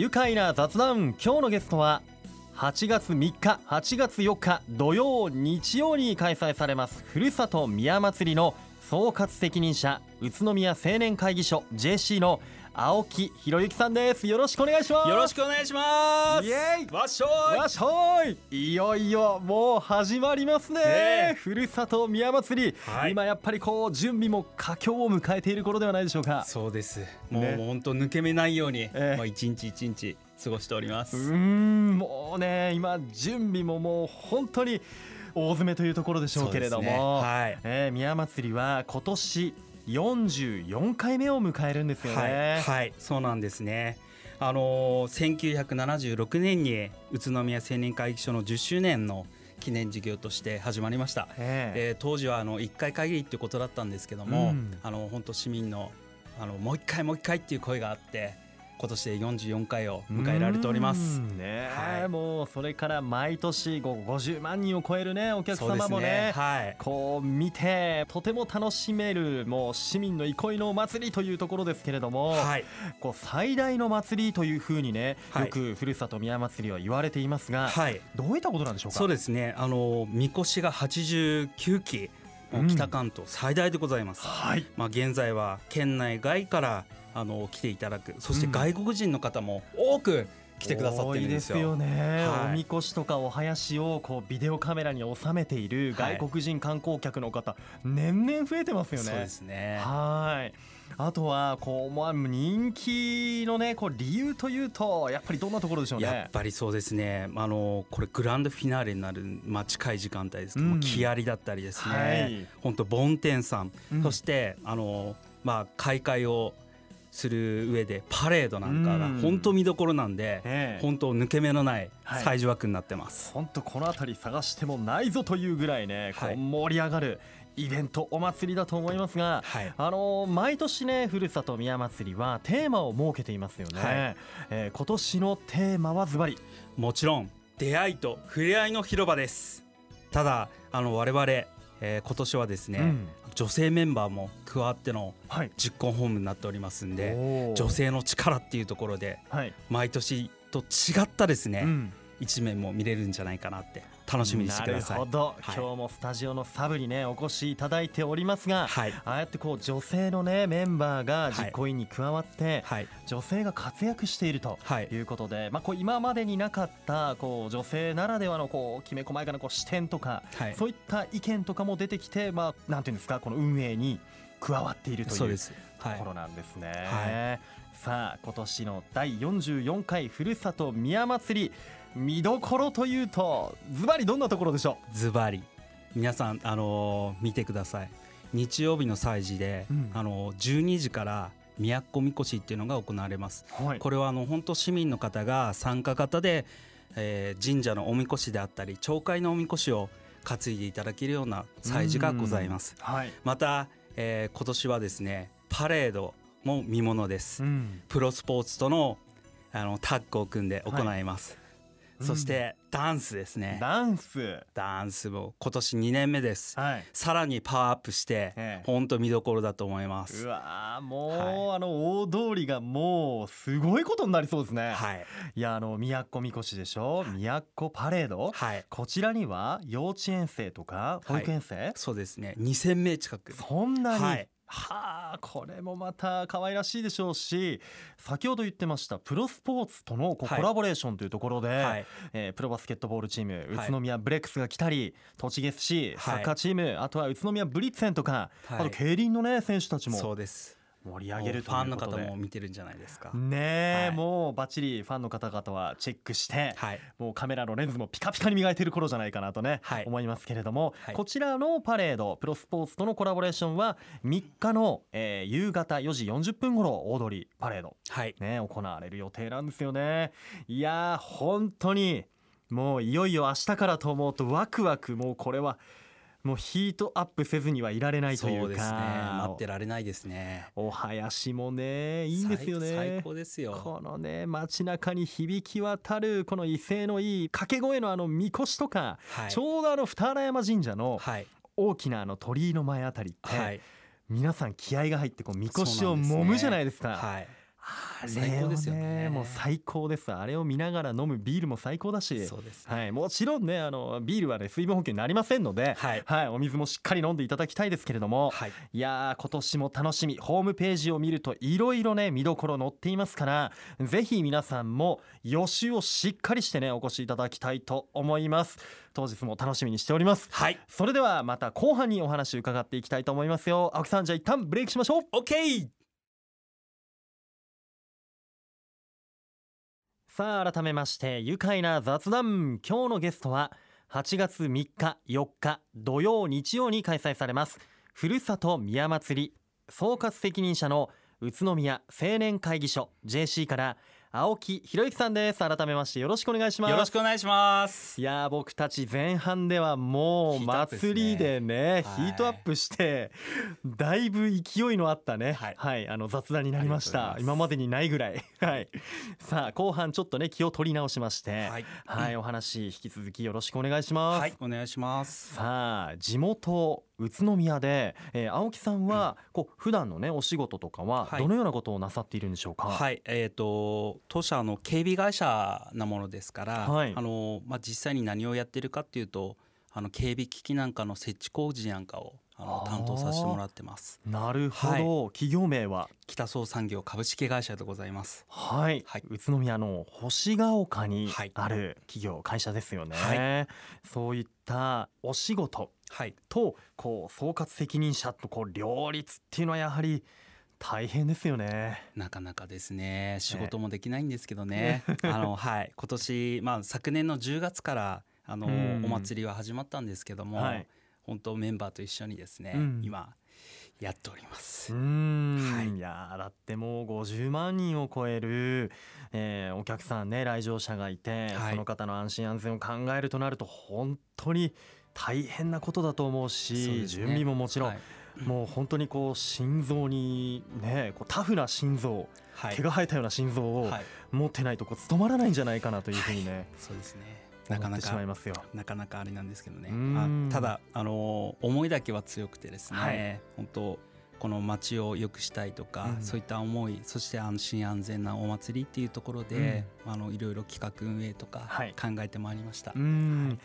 愉快な雑談。今日のゲストは8月3日8月4日土曜日曜に開催されますふるさと宮まつりの総括責任者、宇都宮青年会議所 JC の青木博之さんです。よろしくお願いします。よろしくお願いします。イエーイ。わっしょーい。わっしょーい。いよいよもう始まりますね。ふるさと宮まつり、はい、今やっぱりこう準備も佳境を迎えている頃ではないでしょうか。そうです。もう本当抜け目ないように、まあ、一日一日過ごしております。もうね、今準備ももう本当に大詰めというところでしょうけれども、ね、はい、宮まつりは今年44回目を迎えるんですよね。はい、はい、そうなんですね。1976年に宇都宮青年会議所の10周年の記念事業として始まりました。当時は1回限りということだったんですけども、本当市民の、もう1回もう1回っていう声があって、今年で44回を迎えられております。はい、もうそれから毎年50万人を超える、ね、お客様も ね、はい、こう見てとても楽しめる、もう市民の憩いのお祭りというところですけれども、はい、こう最大の祭りというふうにね、よくふるさと宮まつりは言われていますが、はい、どういったことなんでしょうか。そうですね、みこしが89基北関東最大でございます。はい、まあ、現在は県内外から来ていただく、そして外国人の方も多く来てくださってるんですよ。多いですよね。はい、おみこしとかお囃子をこうビデオカメラに収めている外国人観光客の方、年々増えてますよね。そうですね。はい。あとはこう、まあ、人気の、ね、こう理由というとやっぱりどんなところでしょうね。やっぱりそうですね、これグランドフィナーレになる、まあ、近い時間帯ですけども、木遣りだったりですね、はい、本当梵天さん、そしてまあ、開会をする上でパレードなんかが本当見どころなんで、本当抜け目のない最上枠になってます。はい、本当この辺り探してもないぞというぐらいね、こう盛り上がる、イベントお祭りだと思いますが、はい、毎年ね、ふるさと宮まつりはテーマを設けていますよね。はい、今年のテーマはズバリ、もちろん出会いと触れ合いの広場です。ただ我々、今年はですね、女性メンバーも加わっての実行ホームになっておりますんで、はい、女性の力っていうところで、はい、毎年と違ったですね、一面も見れるんじゃないかなって楽しみにしてください。なるほど。はい、今日もスタジオのサブにね、お越しいただいておりますが、はい、ああやってこう女性のねメンバーが実行委員に加わって、はい、女性が活躍しているということで、はい、まあ、こう今までになかったこう女性ならではのこうきめ細やかなこう視点とか、はい、そういった意見とかも出てきて、まあ、なんていうんですか、この運営に加わっているというところなんですね。はいはい、さあ今年の第44回ふるさと宮まつり、見どころというとズバリどんなところでしょう。ズバリ皆さん、見てください。日曜日の祭事で、12時から都みこしっていうのが行われます。はい、これは本当市民の方が参加型で、神社のおみこしであったり町会のおみこしを担いでいただけるような祭事がございます。はい、また、今年はですねパレードも見ものです。プロスポーツとの、タッグを組んで行います。はい、そしてダンスですね。ダンスも今年2年目です。はい、さらにパワーアップして本当見どころだと思います。うわ、もう、はい、大通りがもうすごいことになりそうですね。はい、いや、都みこしでしょ、都パレード、はい、こちらには幼稚園生とか保育園生、はい、そうですね、2000名近く。そんなに、はい、はあ、これもまた可愛らしいでしょうし、先ほど言ってましたプロスポーツとのコラボレーションというところで、はいはい、プロバスケットボールチーム宇都宮ブレックスが来たり、栃木 FC サッカーチーム、あとは宇都宮ブリッツェンとか、あと競輪の、ね、選手たちもそうです、盛り上げるということで、ファンの方も見てるんじゃないですかね。はい、もうバッチリファンの方々はチェックして、はい、もうカメラのレンズもピカピカに磨いている頃じゃないかなとね、はい、思いますけれども、はい、こちらのパレードプロスポーツとのコラボレーションは3日の、夕方4時40分頃大通りパレード、はいね、行われる予定なんですよね。いや本当にもういよいよ明日からと思うとワクワク、もうこれはもうヒートアップせずにはいられないというか、そうですね、待ってられないですね。お囃子もねいいんですよね。最高ですよ。このね街中に響き渡るこの威勢のいい掛け声のみこしとか、はい、ちょうど二荒山神社の大きな鳥居の前あたりって、はい、皆さん気合が入ってみこしを揉むじゃないですか。そうなんですね。はい、あれはねもう最高です。あれを見ながら飲むビールも最高だし、そうです、ねはい、もちろんねビールはね水分補給になりませんので、はいはい、お水もしっかり飲んでいただきたいですけれども、はい、いや今年も楽しみ。ホームページを見るといろいろね見どころ載っていますから、ぜひ皆さんも予習をしっかりしてねお越しいただきたいと思います。当日も楽しみにしております、はい、それではまた後半にお話伺っていきたいと思いますよ。青木さん、じゃあ一旦ブレイクしましょう。 OK。 さあ改めまして愉快な雑談、今日のゲストは8月3日4日土曜日曜に開催されますふるさと宮まつり総括責任者の宇都宮青年会議所 JC から青木博之さんです。改めましてよろしくお願いします。よろしくお願いします。いや僕たち前半ではもう祭りでねヒートアップしてだいぶ勢いのあったね、はいはい、雑談になりました。今までにないぐらい、はい、さあ後半ちょっとね気を取り直しまして、はいはい、お話引き続きよろしくお願いします、はい、お願いします。さあ地元宇都宮で、青木さんはこう普段のねお仕事とかはどのようなことをなさっているんでしょうか。はい、当社の警備会社なものですから、はい実際に何をやってるかっていうと警備機器なんかの設置工事なんかを担当させてもらってます。なるほど、はい、企業名は北総産業株式会社でございます、はいはい、宇都宮の星ヶ丘にある企業、はい、会社ですよね、はい、そういったお仕事とこう総括責任者とこう両立っていうのはやはり大変ですよね。なかなかですね。仕事もできないんですけどね。はい、今年、昨年の10月からお祭りは始まったんですけども、はい、本当メンバーと一緒にですね、今やっております。はい、いやだってもう50万人を超える、お客さんね来場者がいて、はい、その方の安心安全を考えるとなると本当に大変なことだと思うし、そうですね、準備ももちろん。はいもう本当にこう心臓にねこうタフな心臓、はい、毛が生えたような心臓を持ってないとこう務まらないんじゃないかなというふうにね、はい、そうですねなかなかあれなんですけどね、ただ思いだけは強くてですね、はい、本当この街を良くしたいとか、うん、そういった思い、そして安心安全なお祭りっていうところで、うん、いろいろ企画運営とか考えてまいりました、はいはい、今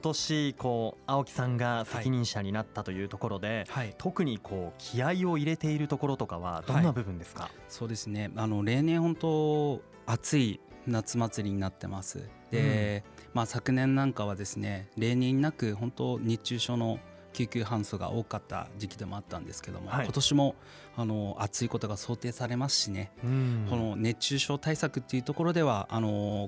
年こう青木さんが責任者になったというところで、はい、特にこう気合を入れているところとかはどんな部分ですか。はい、そうですね例年本当暑い夏祭りになってますで、昨年なんかはですね例年なく本当熱中症の救急搬送が多かった時期でもあったんですけども、はい、今年も暑いことが想定されますしね、この熱中症対策っていうところでは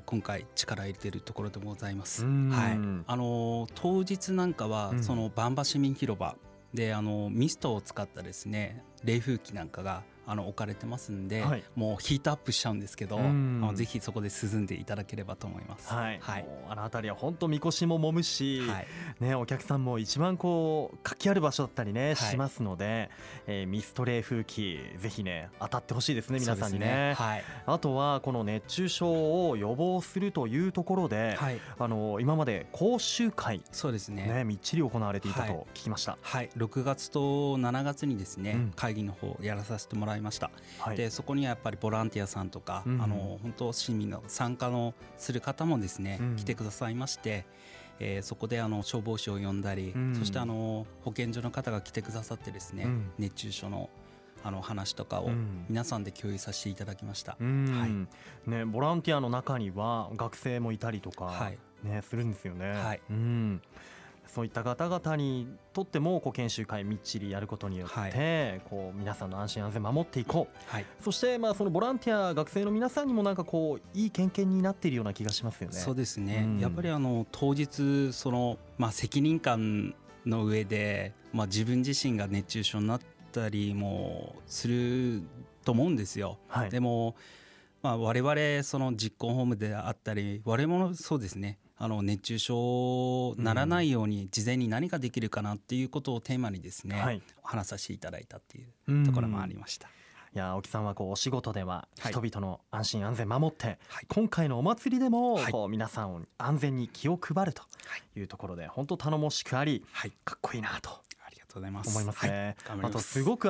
今回力入れているところでもございます、はい、当日なんかはそのばんば市民広場でミストを使ったですね冷風機なんかが置かれてますんで、はい、もうヒートアップしちゃうんですけど、ぜひそこで涼んでいただければと思います、はいはい、もうあの辺りは本当みこしも揉むし、はいね、お客さんも一番こう活気ある場所だったりね、はい、しますので、ミスト冷風機ぜひね当たってほしいですね皆さんに ね、はい、あとはこの熱中症を予防するというところで、はい、今まで講習会そうです ねみっちり行われていたと聞きました、はいはい、6月と7月にですね、会議の方やらさせてもらいました、はい、でそこにはやっぱりボランティアさんとか、本当市民の参加のする方もですね、来てくださいまして、そこで消防士を呼んだり、そして保健所の方が来てくださってですね、熱中症の話とかを皆さんで共有させていただきました、はいね、ボランティアの中には学生もいたりとか、はいね、するんですよね、はいそういった方々にとってもこう研修会みっちりやることによって、はい、こう皆さんの安心安全守っていこう、はい、そしてそのボランティア学生の皆さんにもなんかこういい経験になっているような気がしますよね。そうですね、やっぱり当日その、責任感の上で、自分自身が熱中症になったりもすると思うんですよ、はい、でも、我々その実行ホームであったり我々もそうですね熱中症ならないように事前に何ができるかなっていうことをテーマにですね、はい、話させていただいたっていうところもありました。いや青木さんはこうお仕事では人々の安心安全守って、はい、今回のお祭りでもこう皆さんを安全に気を配るというところで本当頼もしくあり、はい、かっこいいなと思いますね、はい、あとすごく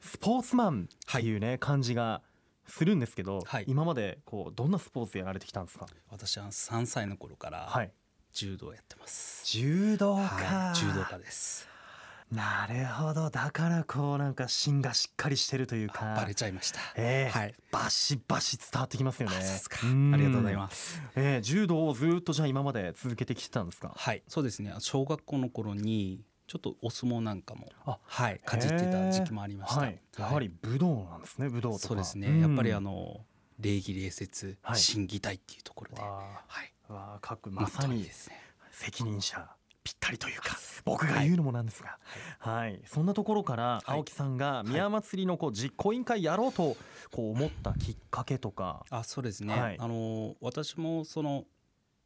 スポーツマンっていうね、はい、感じがするんですけど、はい、今までこうどんなスポーツやられてきたんですか？私は3歳の頃から柔道をやってます、はい、柔道家です。なるほど。だからこうなんか芯がしっかりしてるというかバレちゃいました、はい、バシバシ伝わってきますよね。ありがとうございます、柔道をずっとじゃあ今まで続けてきてたんですか？はい、そうですね。小学校の頃にちょっとお相撲なんかも、はい、かじってた時期もありました、はい、やはり武道なんですね。武道とかそうですね、やっぱり礼儀礼節、はい、審議隊っていうところで、はい、わかっこいい。まさに責任者ぴったりというか、僕が言うのもなんですが、はいはい、そんなところから青木さんが宮祭りのこう実行委員会やろうとこう思ったきっかけとか。あ、そうですね、はい、私もその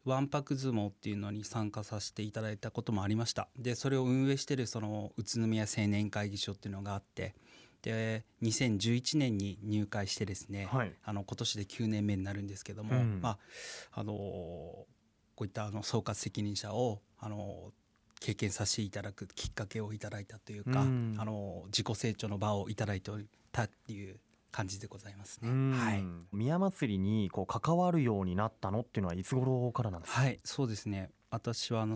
わんぱく相撲っていうのに参加させていただいたこともありました。でそれを運営しているその宇都宮青年会議所っていうのがあって、で2011年に入会してですね、はい、今年で9年目になるんですけども、こういった総括責任者を経験させていただくきっかけをいただいたというか、自己成長の場をいただいておいたっていう感じでございますね、はい、宮祭りにこう関わるようになったのっていうのはいつ頃からなんですか？はい、そうですね。私は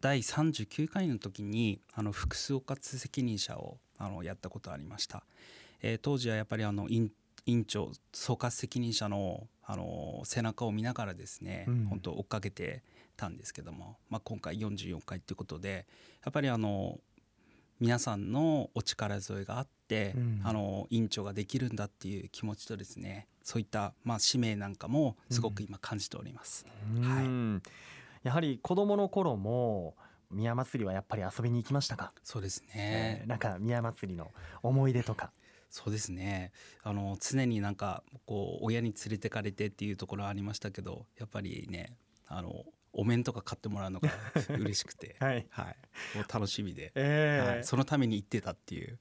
第39回の時に副総括責任者をやったことありました、当時はやっぱり委員長総括責任者の、背中を見ながらですね、本当追っかけてたんですけども、今回44回ということでやっぱり皆さんのお力添えがあって、委員長ができるんだっていう気持ちとですね、そういった使命なんかもすごく今感じております、はい、やはり子どもの頃も宮祭りはやっぱり遊びに行きましたか？そうですね、なんか宮祭りの思い出とか。そうですね、常になんかこう親に連れてかれてっていうところはありましたけど、やっぱりねお面とか買ってもらうのが嬉しくて、はいはい、もう楽しみで、はい、そのために行ってたっていう。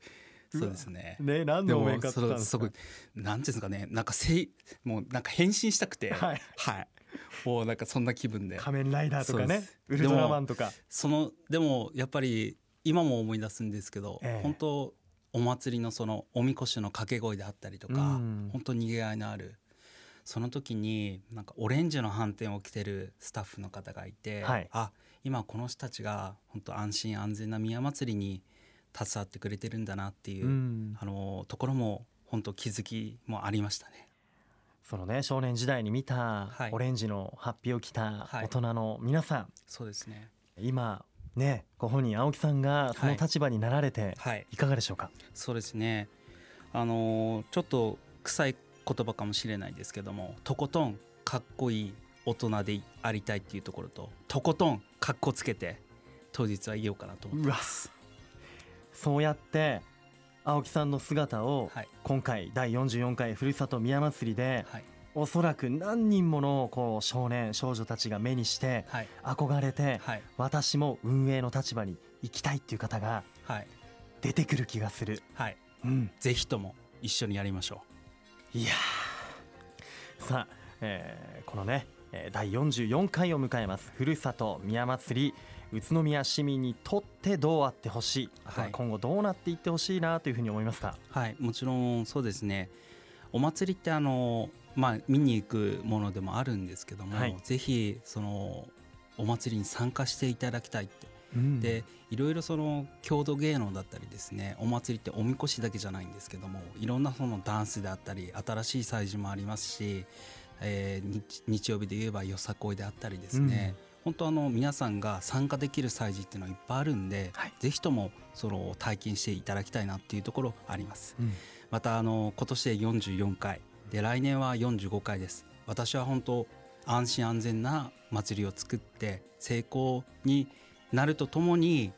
そうですね。ね、何のお面買ったんですか？なんていうんですかね、もうなんか変身したくて、はいはい、もうなんかそんな気分で仮面ライダーとかね、ウルトラマンとか。でもやっぱり今も思い出すんですけど、本当お祭りのそのおみこしの掛け声であったりとか、本当ににぎわいのあるその時になんかオレンジの斑点を着てるスタッフの方がいて、はい、あ、今この人たちが本当安心安全な宮祭りに携わってくれてるんだなっていう、ところも本当気づきもありましたね。そのね、少年時代に見た、はい、オレンジのハッピーを着た大人の皆さん、はい、そうですね。今ね、ご本人青木さんがその立場になられて、はい、いかがでしょうか？はい、そうですね、ちょっと臭い言葉かもしれないですけども、とことんかっこいい大人でありたいっていうところと、とことんかっこつけて当日は言おうかなと思ってます。そうやって青木さんの姿を、はい、今回第44回ふるさと宮祭りで、はい、おそらく何人ものこう少年少女たちが目にして、はい、憧れて、はい、私も運営の立場に行きたいっていう方が、はい、出てくる気がする、はい、ぜひとも一緒にやりましょう。いやさあ、このね第44回を迎えますふるさと宮祭り、宇都宮市民にとってどうあってほしい、あとは今後どうなっていってほしいなというふうに思いますか？はい、もちろんそうですね。お祭りって見に行くものでもあるんですけども、はい、ぜひそのお祭りに参加していただきたいって、でいろいろその郷土芸能だったりですね、お祭りっておみこしだけじゃないんですけども、いろんなそのダンスであったり新しい祭事もありますし、日曜日で言えばよさこいであったりですね、本当皆さんが参加できる祭事っていうのはいっぱいあるんで、はい、ぜひともその体験していただきたいなっていうところあります、また今年で44回で来年は45回です。私は本当安心安全な祭りを作って成功になるとともに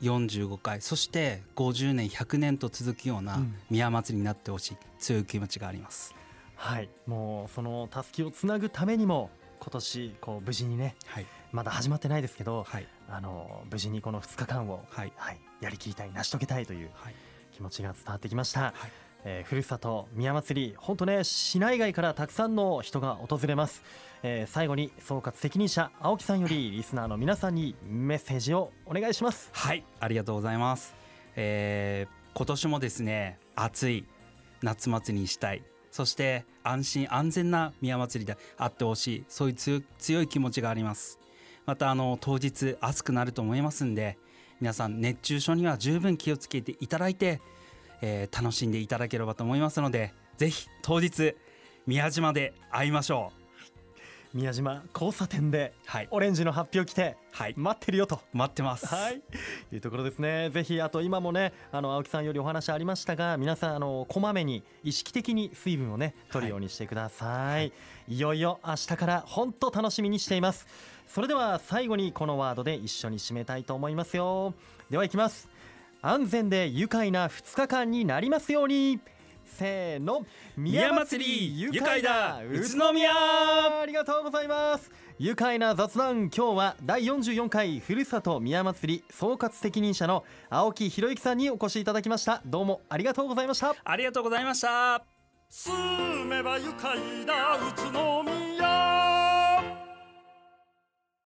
45回、そして50年100年と続くような宮祭りになってほしい、強い気持ちがあります、はい、もうそのたすきをつなぐためにも今年こう無事にね、はい、まだ始まってないですけど、はい、無事にこの2日間を、はいはい、やりきりたい、成し遂げたいという気持ちが伝わってきました、はい、ふるさと宮祭り、本当ね市内外からたくさんの人が訪れます、最後に総括責任者青木さんよりリスナーの皆さんにメッセージをお願いします。はい、ありがとうございます、今年もですね暑い夏祭りにしたい、そして安心安全な宮祭りであってほしい、そういう強い気持ちがあります。また当日暑くなると思いますんで、皆さん熱中症には十分気をつけていただいて、楽しんでいただければと思いますので、ぜひ当日宮島で会いましょう。宮島交差点で、はい、オレンジの法被を着て、はい、待ってるよと。待ってます、はい、いうところですね。ぜひあと今もね、青木さんよりお話ありましたが、皆さんこまめに意識的に水分をね取るようにしてください、はい、いよいよ明日から本当楽しみにしています。それでは最後にこのワードで一緒に締めたいと思いますよ。ではいきます。安全で愉快な2日間になりますように。せーの、宮祭り愉快だ宇都宮。ありがとうございます。愉快な雑談、今日は第44回ふるさと宮祭り総括責任者の青木博之さんにお越しいただきました。どうもありがとうございました。ありがとうございました。住めば愉快だ宇都宮。